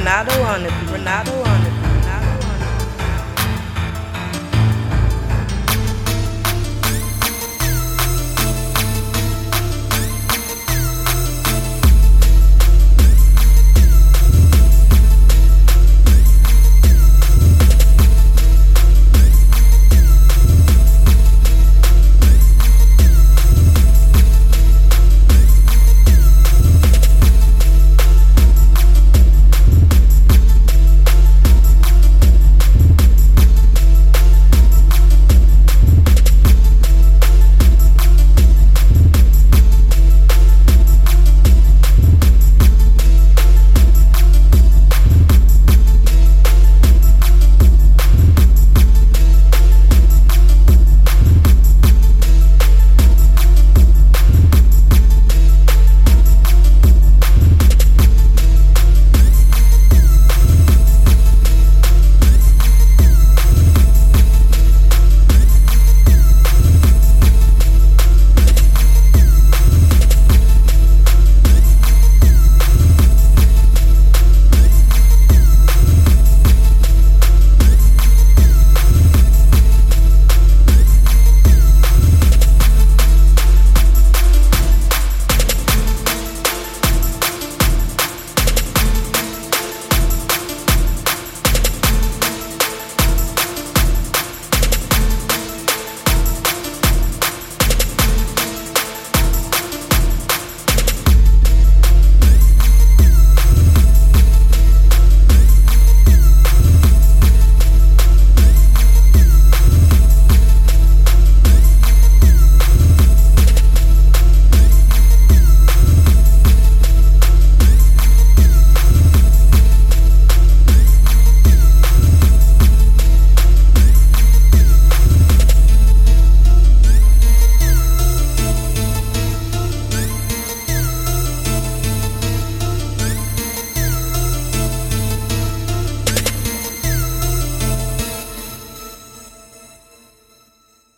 Renaldo on it.